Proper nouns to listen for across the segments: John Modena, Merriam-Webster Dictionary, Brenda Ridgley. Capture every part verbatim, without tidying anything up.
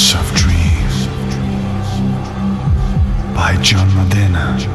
House of Dreams by John Modena. Dreams.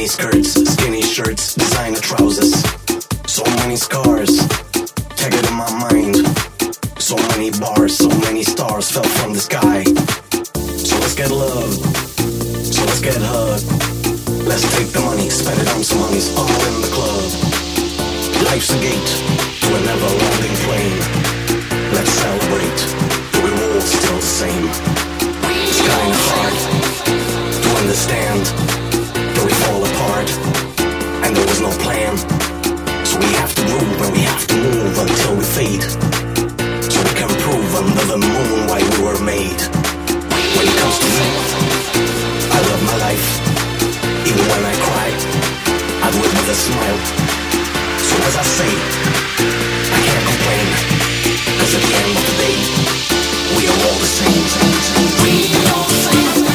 Skinny skirts, skinny shirts, designer trousers. So many scars, tagged in my mind. So many bars, so many stars fell from the sky. So let's get love, so let's get hugged. Let's take the money, spend it on some honeys, all in the club. Life's a gate to a never-ending flame. Let's celebrate, the reward's still the same. It's kind of hard to understand. We fall apart, and there was no plan. So we have to groove and we have to move until we fade. So we can prove under the moon why we were made. When it comes to me, I love my life. Even when I cry, I do it with a smile. So as I say, I can't complain, 'cause at the end of the day, we are all the same. We are all the same.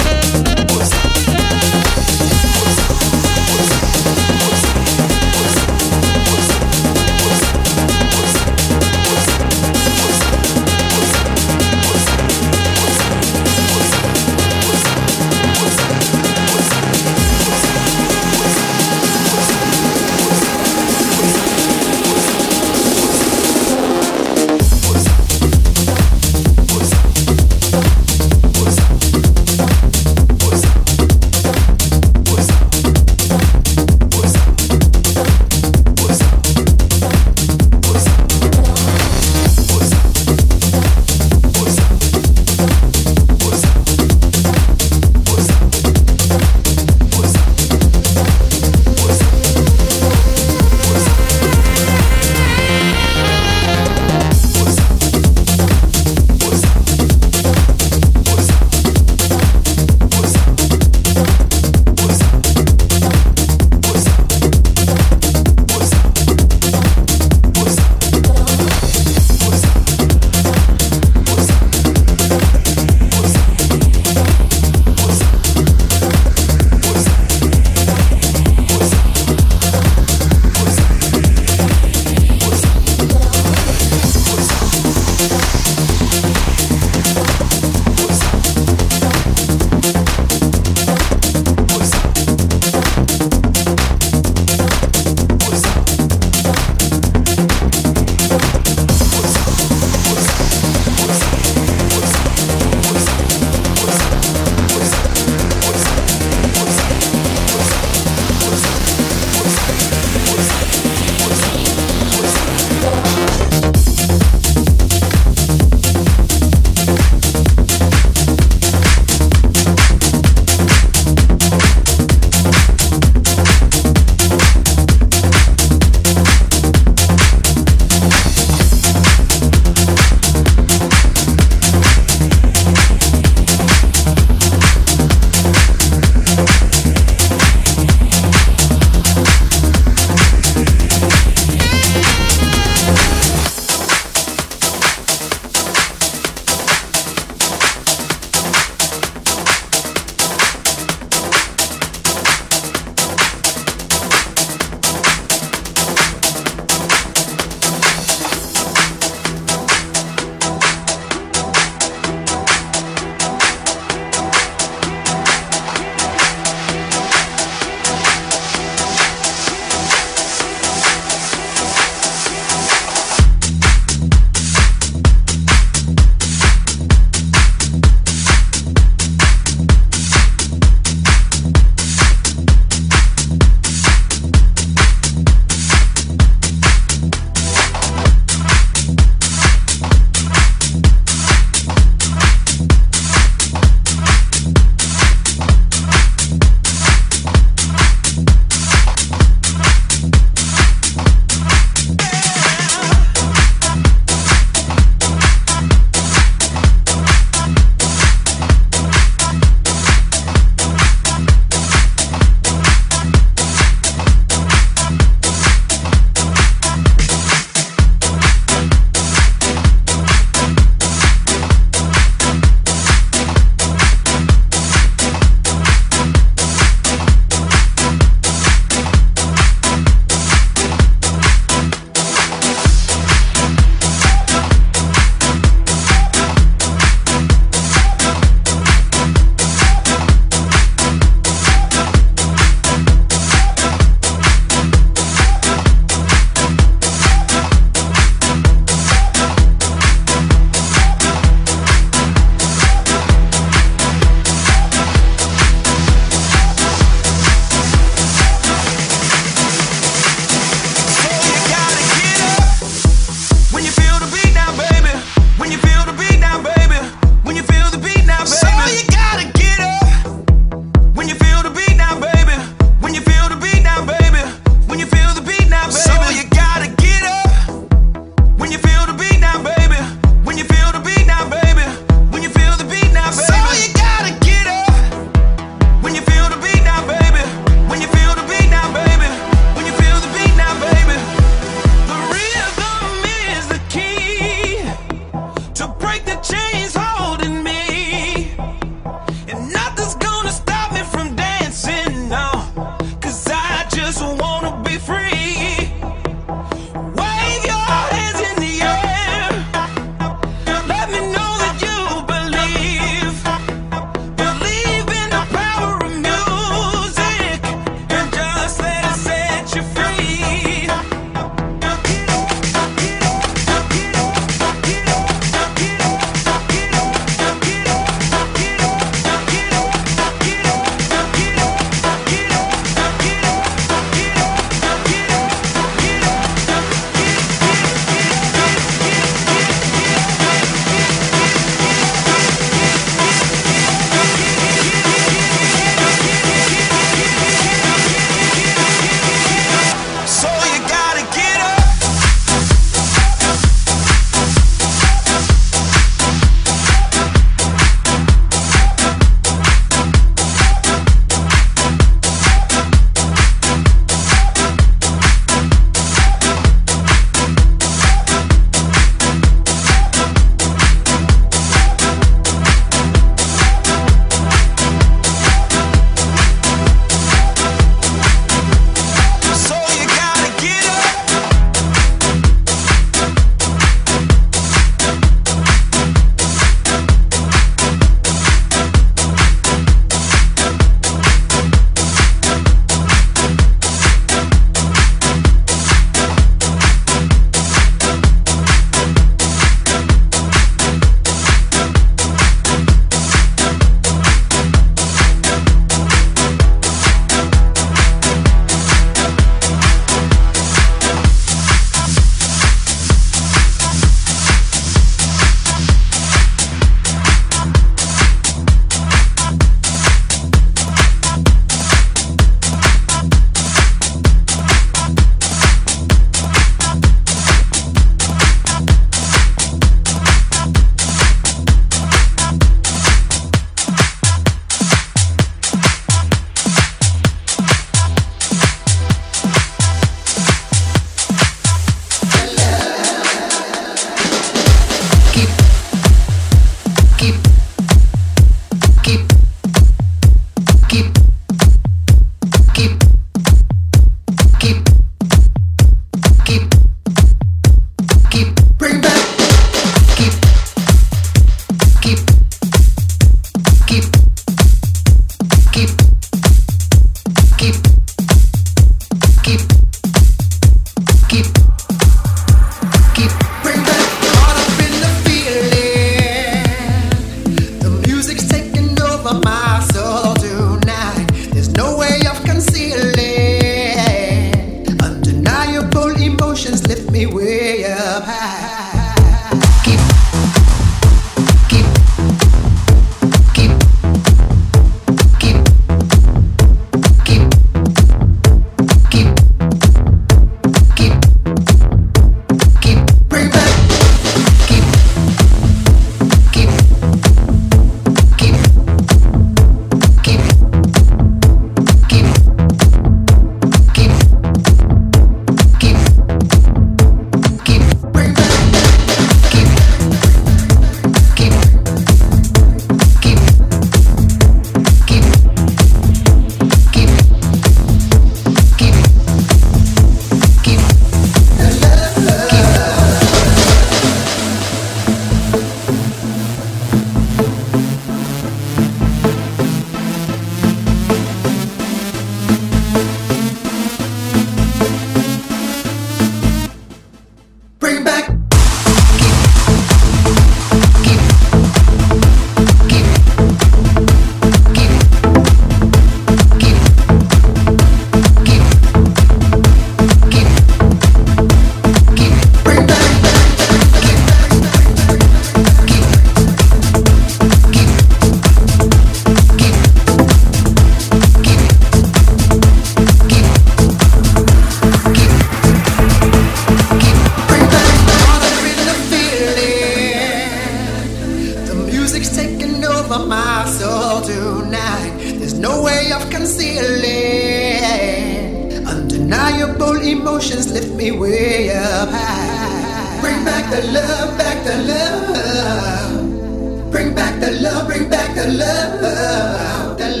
music's taking over my soul tonight. There's no way of concealing. Undeniable emotions lift me way up high. Bring back the love, back the love. Bring back the love, bring back the love, the love. Bring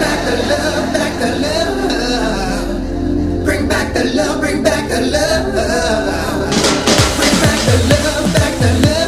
back the love, back the love. Bring back the love, bring back the love. Bring back the love, back the love.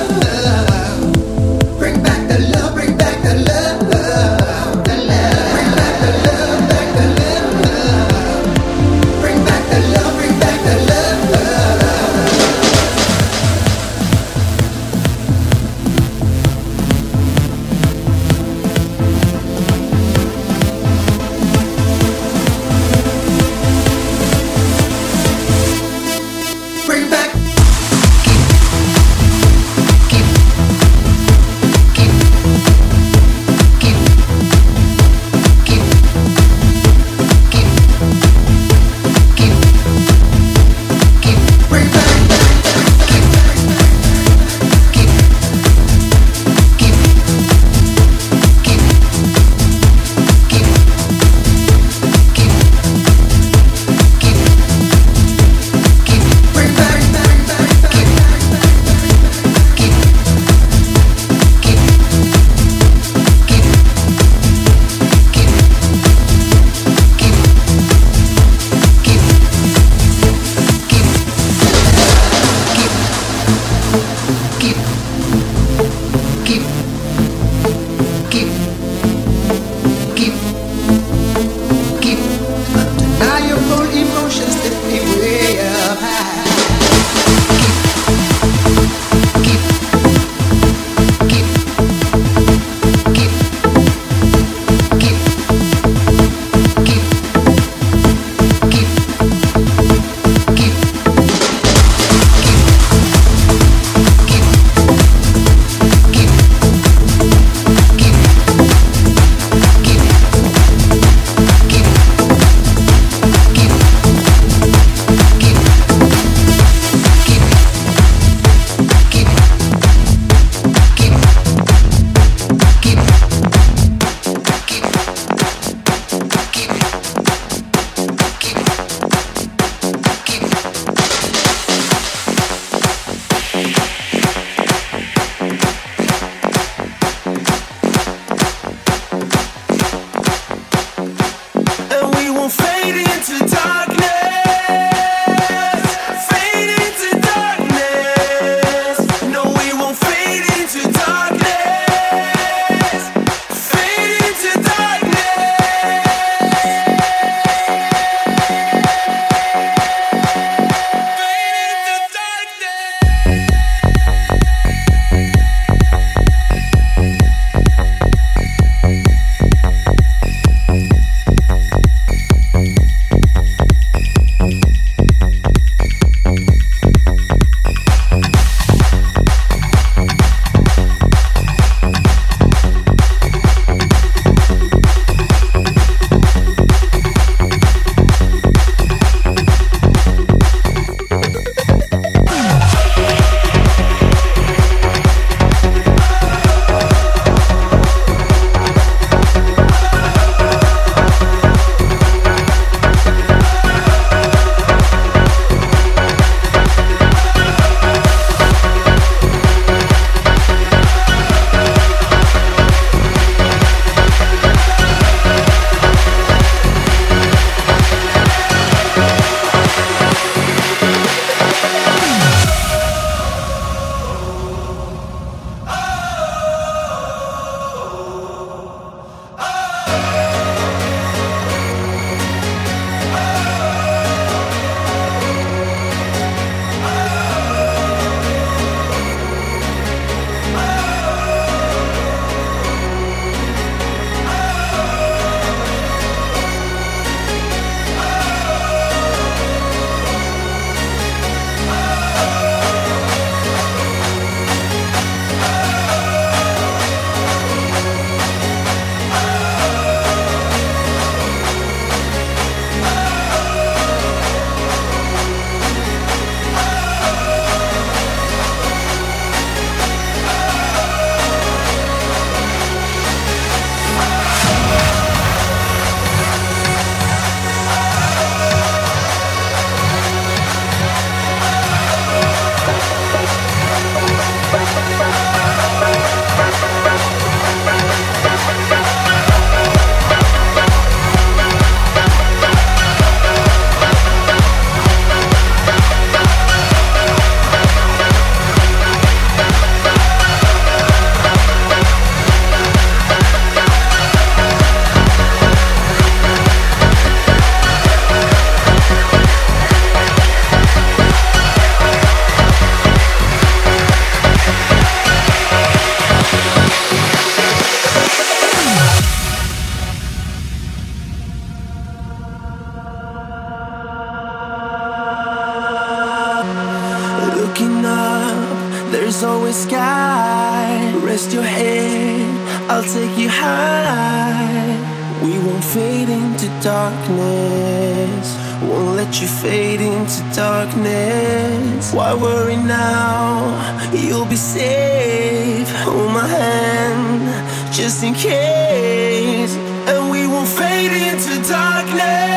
I'll take you high. We won't fade into darkness. Won't let you fade into darkness. Why worry now? You'll be safe. Hold my hand, just in case. And we won't fade into darkness.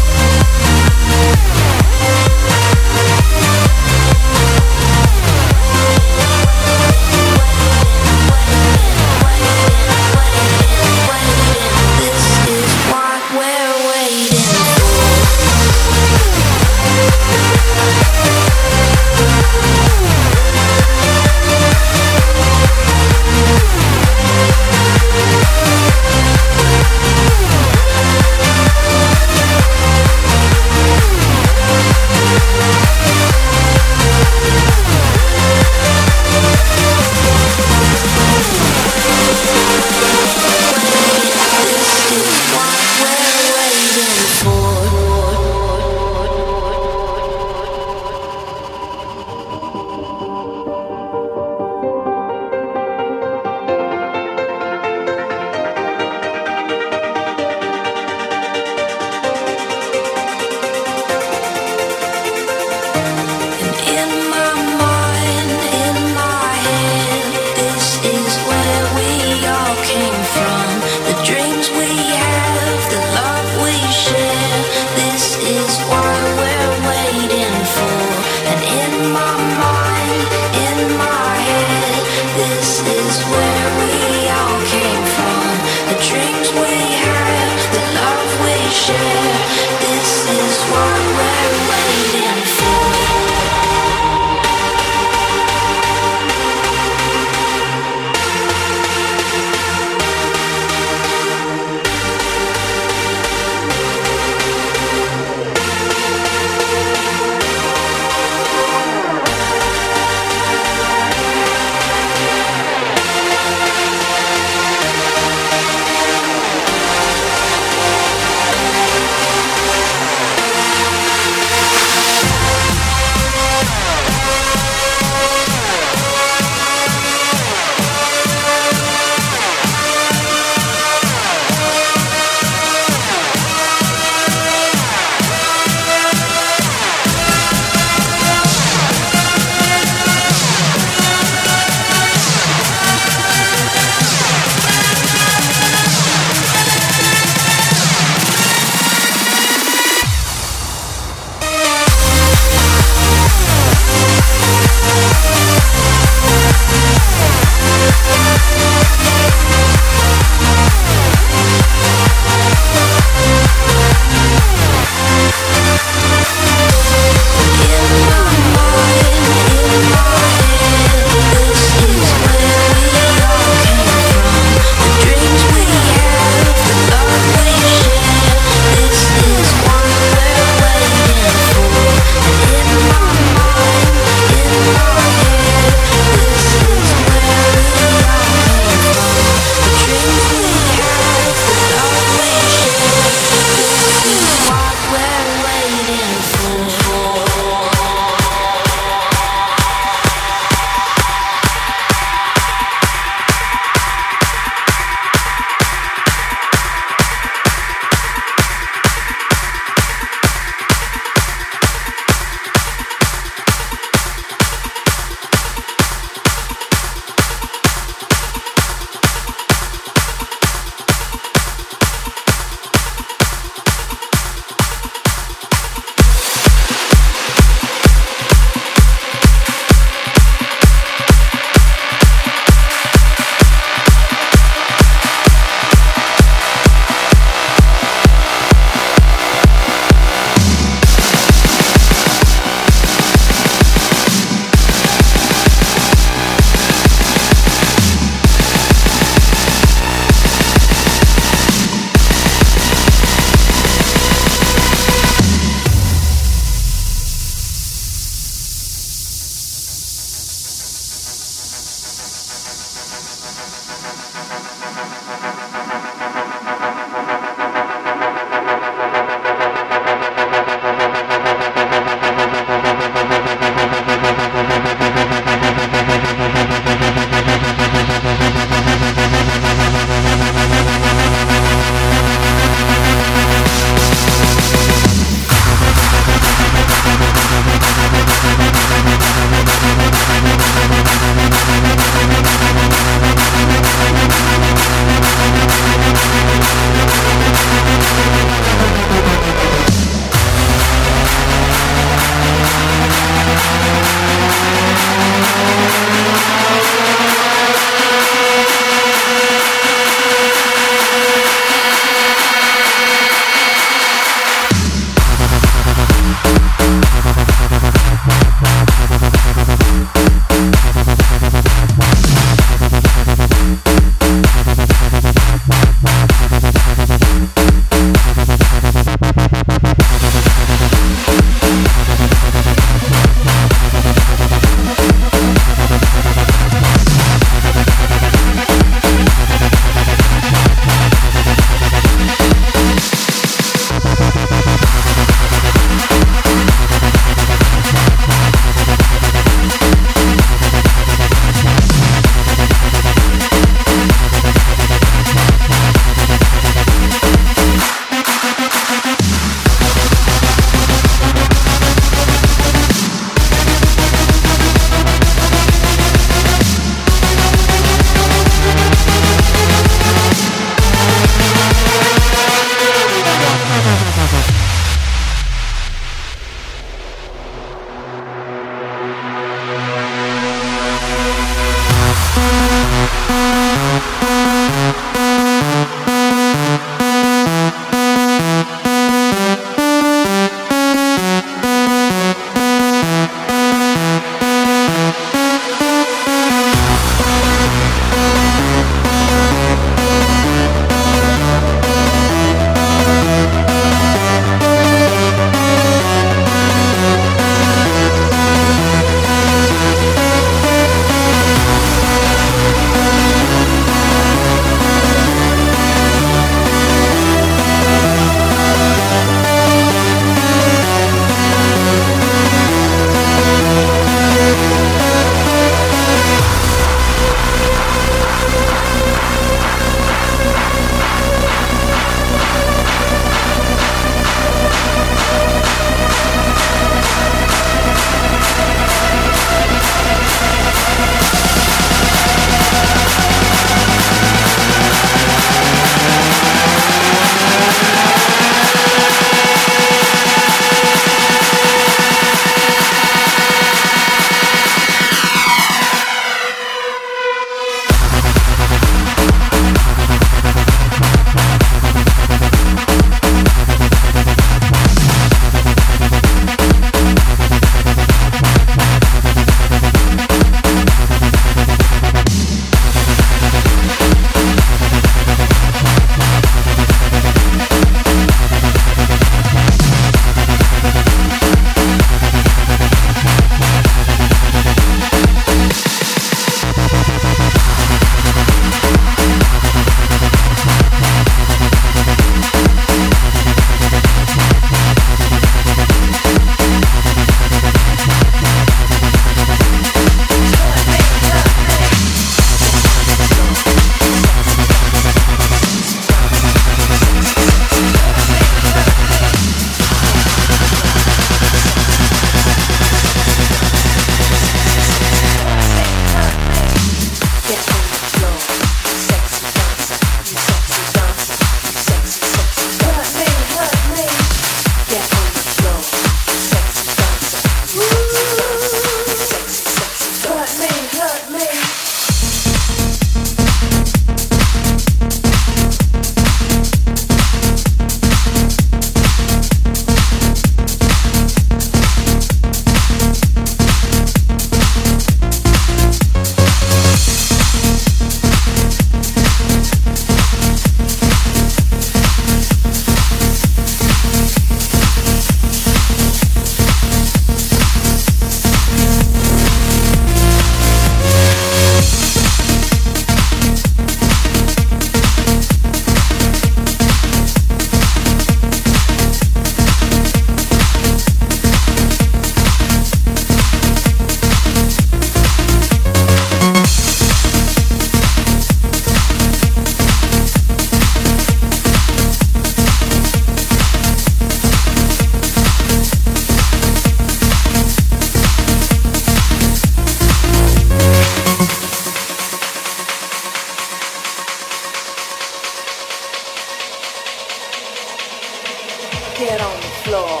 Get on the floor.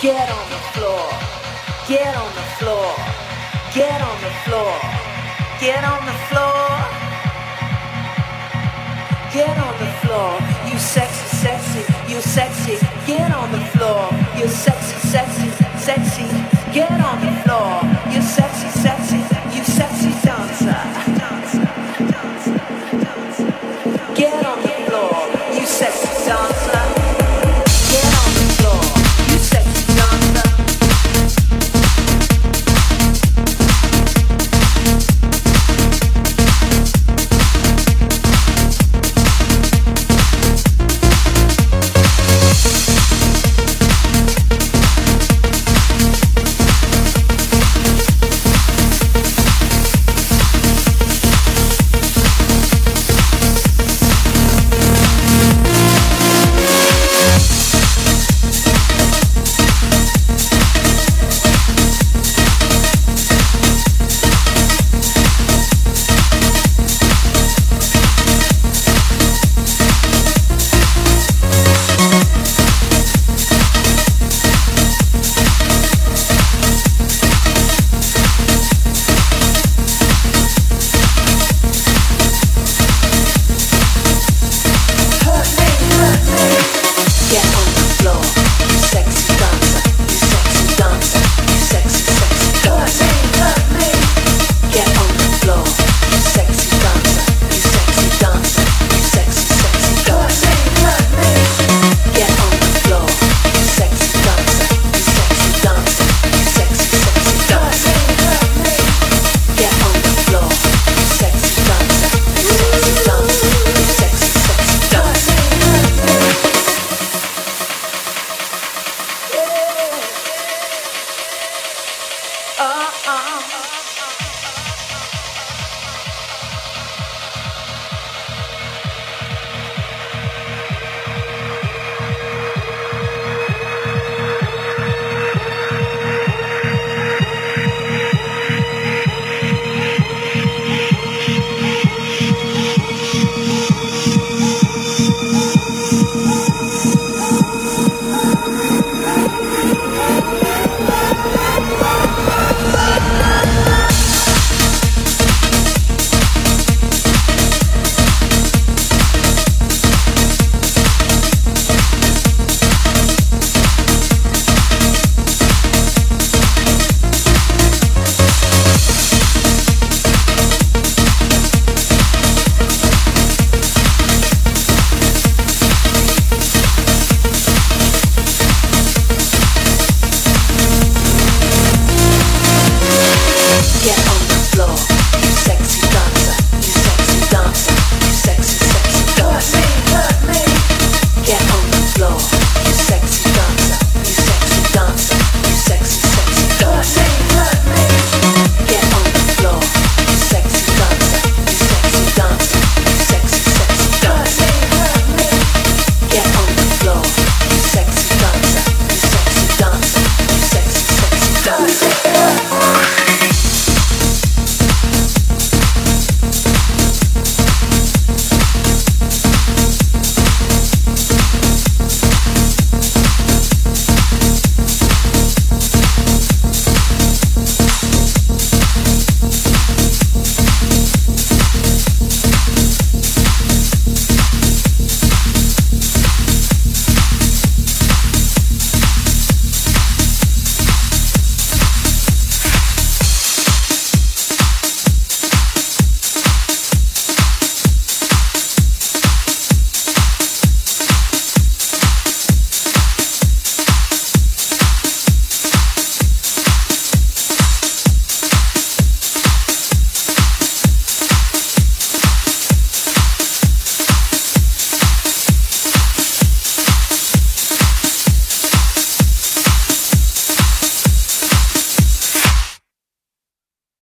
Get on the floor. Get on the floor. Get on the floor. Get on the floor. Get on the floor. You sexy, sexy. You sexy. Get on the floor. You sexy, sexy, sexy. Get on the floor. You sexy, sexy. You sexy dancer. Dancer, dancer, dancer. Get on the floor. You sexy dancer. Get on the floor. You sexy dancer. Get on the floor.